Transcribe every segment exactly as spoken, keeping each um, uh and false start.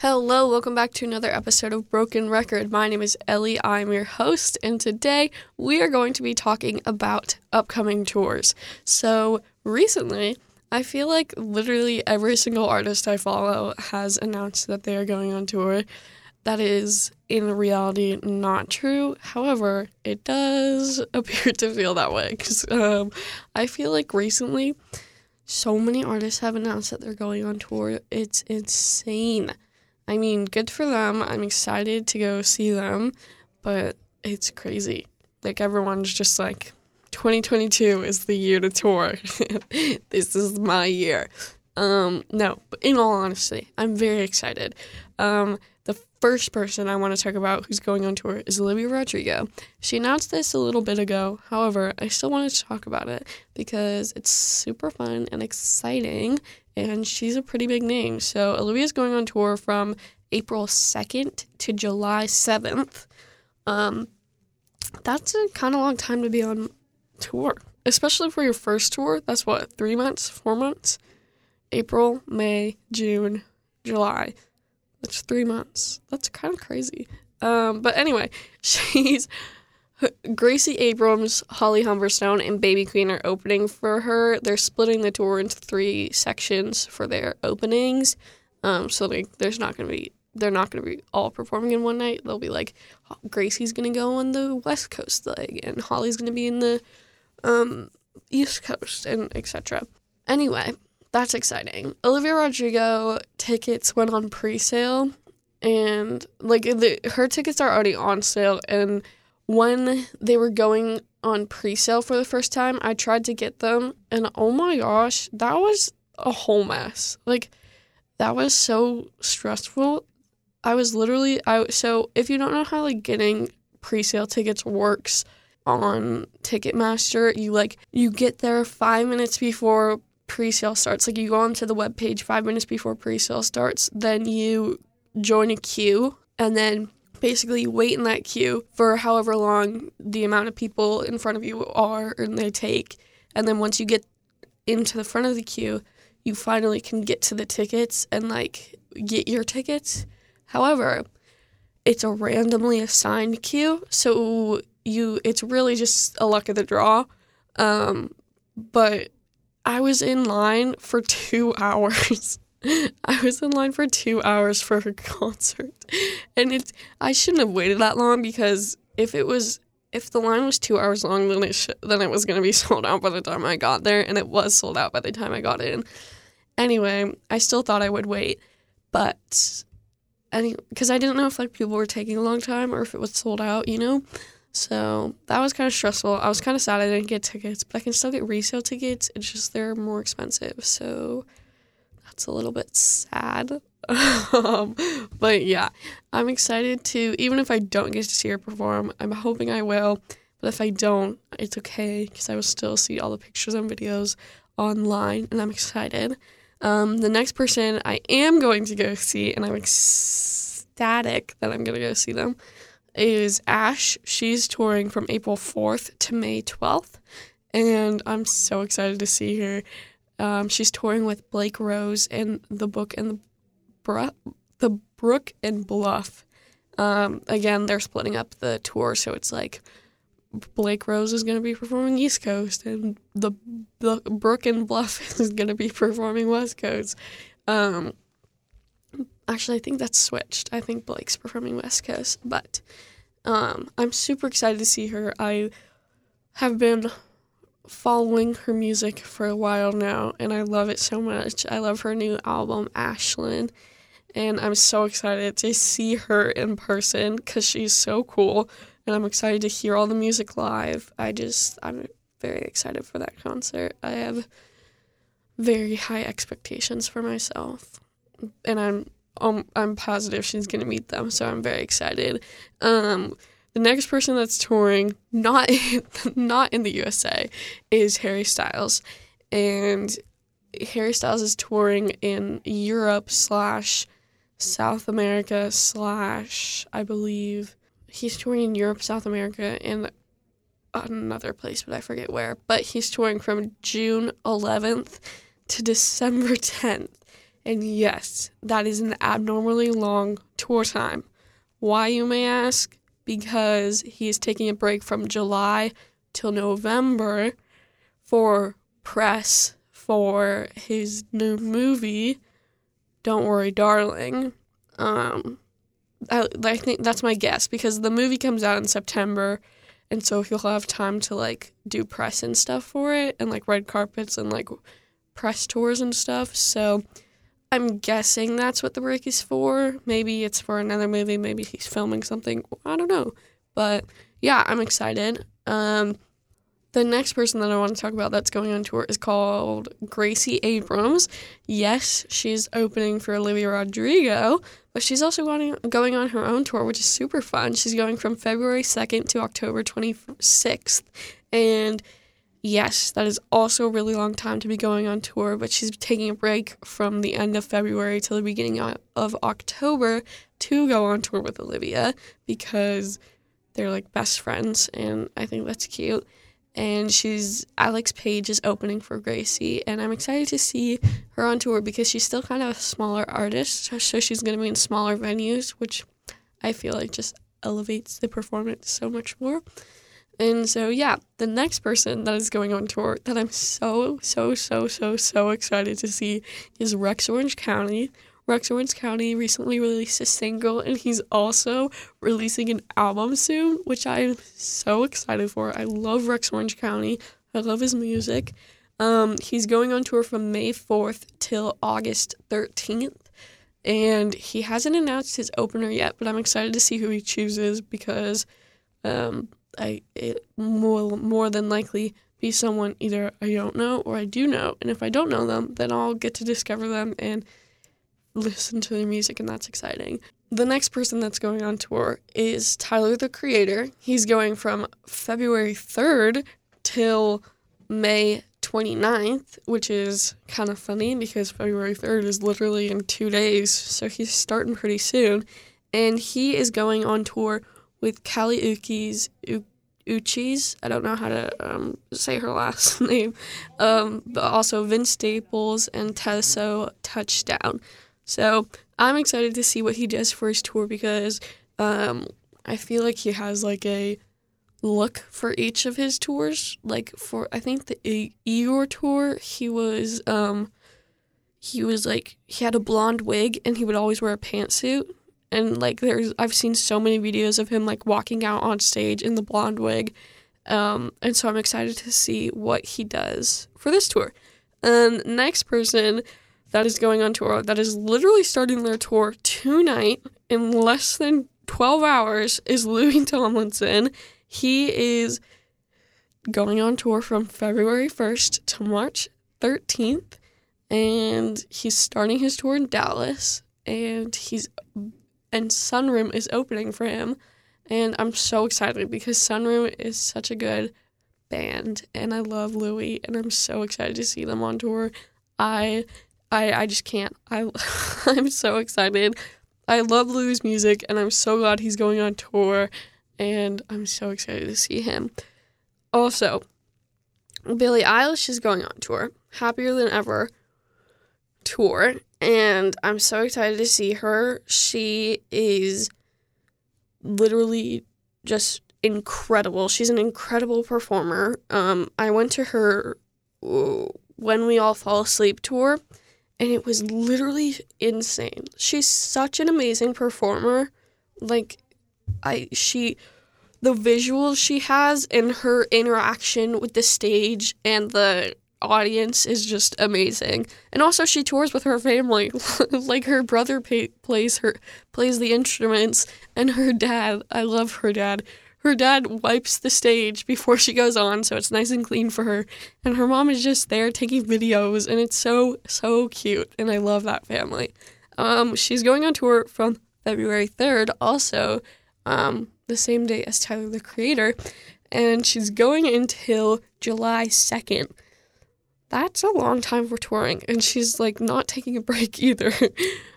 Hello, welcome back to another episode of Broken Record. My name is Ellie, I'm your host, and today we are going to be talking about upcoming tours. So recently, I feel like literally every single artist I follow has announced that they are going on tour. That is, in reality, not true. However, it does appear to feel that way, because um, I feel like recently, so many artists have announced that they're going on tour. It's insane. I mean, good for them. I'm excited to go see them, but it's crazy. Like, everyone's just like, twenty twenty-two is the year to tour. This is my year. Um, no, but in all honesty, I'm very excited. Um, the first person I want to talk about who's going on tour is Olivia Rodrigo. She announced this a little bit ago. However, I still wanted to talk about it because it's super fun and exciting. And she's a pretty big name. So Olivia's going on tour from April second to July seventh. Um, that's a kind of long time to be on tour, especially for your first tour. That's what, three months, four months? April, May, June, July. That's three months. That's kind of crazy. Um, but anyway, she's... Gracie Abrams, Holly Humberstone, and Baby Queen are opening for her. They're splitting the tour into three sections for their openings. Um, so they, there's not going to be they're not going to be all performing in one night. They'll be like, Gracie's going to go on the West Coast leg, and Holly's going to be in the um, East Coast, and et cetera. Anyway, that's exciting. Olivia Rodrigo tickets went on pre-sale, and like the, her tickets are already on sale, and when they were going on pre-sale for the first time, I tried to get them, and oh my gosh, that was a whole mess. Like, that was so stressful. I was literally, I so if you don't know how, like, getting pre-sale tickets works on Ticketmaster, you, like, you get there five minutes before pre-sale starts. Like, you go onto the webpage five minutes before pre-sale starts, then you join a queue, and then basically you wait in that queue for however long the amount of people in front of you are and they take. And then once you get into the front of the queue, you finally can get to the tickets and, like, get your tickets. However, it's a randomly assigned queue, so you it's really just a luck of the draw. Um, but I was in line for two hours. I was in line for two hours for her concert, and it, I shouldn't have waited that long, because if it was, if the line was two hours long, then it sh- then it was going to be sold out by the time I got there, and it was sold out by the time I got in. Anyway, I still thought I would wait, but, any because I didn't know if, like, people were taking a long time or if it was sold out, you know? So that was kind of stressful. I was kind of sad I didn't get tickets, but I can still get resale tickets. It's just they're more expensive, so... It's a little bit sad, um, but yeah, I'm excited to, even if I don't get to see her perform, I'm hoping I will, but if I don't, it's okay, because I will still see all the pictures and videos online, and I'm excited. Um, the next person I am going to go see, and I'm ecstatic that I'm going to go see them, is Ashe. She's touring from April fourth to May twelfth, and I'm so excited to see her. Um, she's touring with Blake Rose and the Book and the, Bru- the Brook and Bluff. Um, again, they're splitting up the tour, so it's like Blake Rose is going to be performing East Coast, and the B- Brook and Bluff is going to be performing West Coast. Um, actually, I think that's switched. I think Blake's performing West Coast, but um, I'm super excited to see her. I have been following her music for a while now, and I love it so much. I love her new album, Ashlyn, and I'm so excited to see her in person because she's so cool, and I'm excited to hear all the music live. I just, I'm very excited for that concert. I have very high expectations for myself, and I'm um, I'm positive she's going to meet them, so I'm very excited. Um... The next person that's touring, not in, not in the U S A, is Harry Styles. And Harry Styles is touring in Europe slash South America slash, I believe, he's touring in Europe, South America, and another place, but I forget where. But he's touring from June eleventh to December tenth. And yes, that is an abnormally long tour time. Why, you may ask? Because he is taking a break from July till November for press for his new movie, Don't Worry Darling. Um, I, I think that's my guess, because the movie comes out in September, and so he'll have time to, like, do press and stuff for it, and, like, red carpets and, like, press tours and stuff, so I'm guessing that's what the break is for. Maybe it's for another movie. Maybe he's filming something. I don't know. But, yeah, I'm excited. Um, the next person that I want to talk about that's going on tour is called Gracie Abrams. Yes, she's opening for Olivia Rodrigo, but she's also going on her own tour, which is super fun. She's going from February second to October twenty-sixth, and yes, that is also a really long time to be going on tour, but she's taking a break from the end of February till the beginning of October to go on tour with Olivia because they're, like, best friends, and I think that's cute. And she's Alex Page is opening for Gracie, and I'm excited to see her on tour because she's still kind of a smaller artist, so she's going to be in smaller venues, which I feel like just elevates the performance so much more. And so, yeah, the next person that is going on tour that I'm so, so, so, so, so excited to see is Rex Orange County. Rex Orange County recently released a single, and he's also releasing an album soon, which I'm so excited for. I love Rex Orange County. I love his music. Um, he's going on tour from May fourth till August thirteenth, and he hasn't announced his opener yet, but I'm excited to see who he chooses because Um, I it will more than likely be someone either I don't know or I do know. And if I don't know them, then I'll get to discover them and listen to their music, and that's exciting. The next person that's going on tour is Tyler the Creator. He's going from February third till May twenty-ninth, which is kind of funny because February third is literally in two days, so he's starting pretty soon. And he is going on tour with Kali Uchis, U- Uchis, I don't know how to um, say her last name, um, but also Vince Staples and Tesso Touchdown. So I'm excited to see what he does for his tour because um, I feel like he has, like, a look for each of his tours. Like, for, I think the I- Igor tour, he was, um, he was, like, he had a blonde wig and he would always wear a pantsuit. And, like, there's, I've seen so many videos of him, like, walking out on stage in the blonde wig. Um, and so I'm excited to see what he does for this tour. And next person that is going on tour, that is literally starting their tour tonight in less than twelve hours, is Louis Tomlinson. He is going on tour from February first to March thirteenth. And he's starting his tour in Dallas. And he's... And Sunroom is opening for him, and I'm so excited because Sunroom is such a good band, and I love Louis, and I'm so excited to see them on tour. I I, I just can't. I, I'm so excited. I love Louis' music, and I'm so glad he's going on tour, and I'm so excited to see him. Also, Billie Eilish is going on tour, Happier Than Ever tour, and I'm so excited to see her. She is literally just incredible. She's an incredible performer. Um, I went to her When We All Fall Asleep tour, and it was literally insane. She's such an amazing performer. Like, I, she, the visuals she has and her interaction with the stage and the audience is just amazing. And also she tours with her family. Like, her brother pay- plays her plays the instruments, and her dad, I love her dad. Her dad wipes the stage before she goes on, so it's nice and clean for her. And her mom is just there taking videos, and it's so, so cute, and I love that family. Um, she's going on tour from February third, also um, the same day as Tyler the Creator, and she's going until July second. That's a long time for touring, and she's, like, not taking a break either.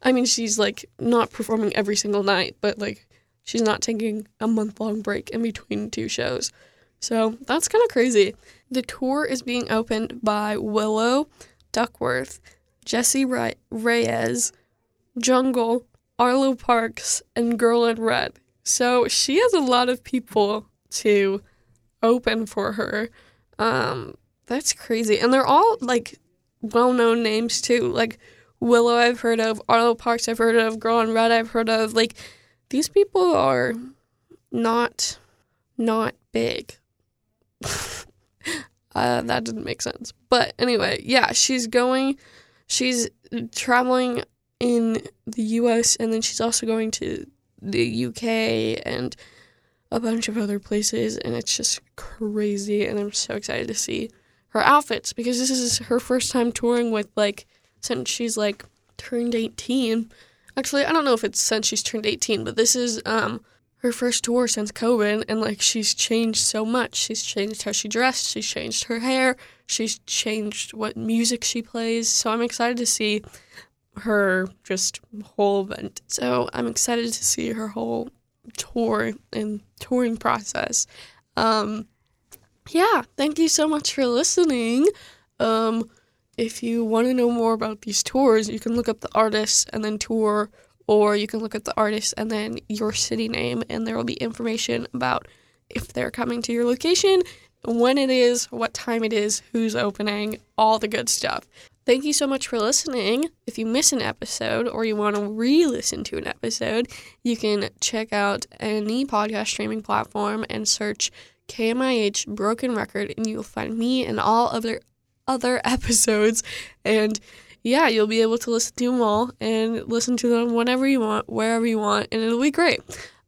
I mean, she's, like, not performing every single night, but, like, she's not taking a month-long break in between two shows. So that's kind of crazy. The tour is being opened by Willow Duckworth. Jessie Re- Reyes, Jungle, Arlo Parks, and Girl in Red. So she has a lot of people to open for her. Um, that's crazy. And they're all, like, well-known names, too. Like, Willow I've heard of, Arlo Parks I've heard of, Girl in Red I've heard of. Like, these people are not, not big. Uh, that didn't make sense. But anyway, yeah, she's going, she's traveling in the U S, and then she's also going to the U K and a bunch of other places, and it's just crazy, and I'm so excited to see her outfits, because this is her first time touring with, like, since she's, like, turned eighteen. Actually, I don't know if it's since she's turned eighteen, but this is, um... her first tour since COVID, and, like, she's changed so much. She's changed how she dressed, she's changed her hair, she's changed what music she plays, so I'm excited to see her just whole event. So I'm excited to see her whole tour and touring process. Um, yeah, thank you so much for listening. Um, if you want to know more about these tours, you can look up the artists and then tour, or you can look at the artist and then your city name, and there will be information about if they're coming to your location, when it is, what time it is, who's opening, all the good stuff. Thank you so much for listening. If you miss an episode or you want to re-listen to an episode, you can check out any podcast streaming platform and search K M I H Broken Record, and you'll find me and all other other episodes, and yeah, you'll be able to listen to them all and listen to them whenever you want, wherever you want, and it'll be great.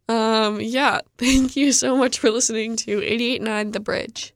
Um, yeah, thank you so much for listening to eighty-eight point nine The Bridge.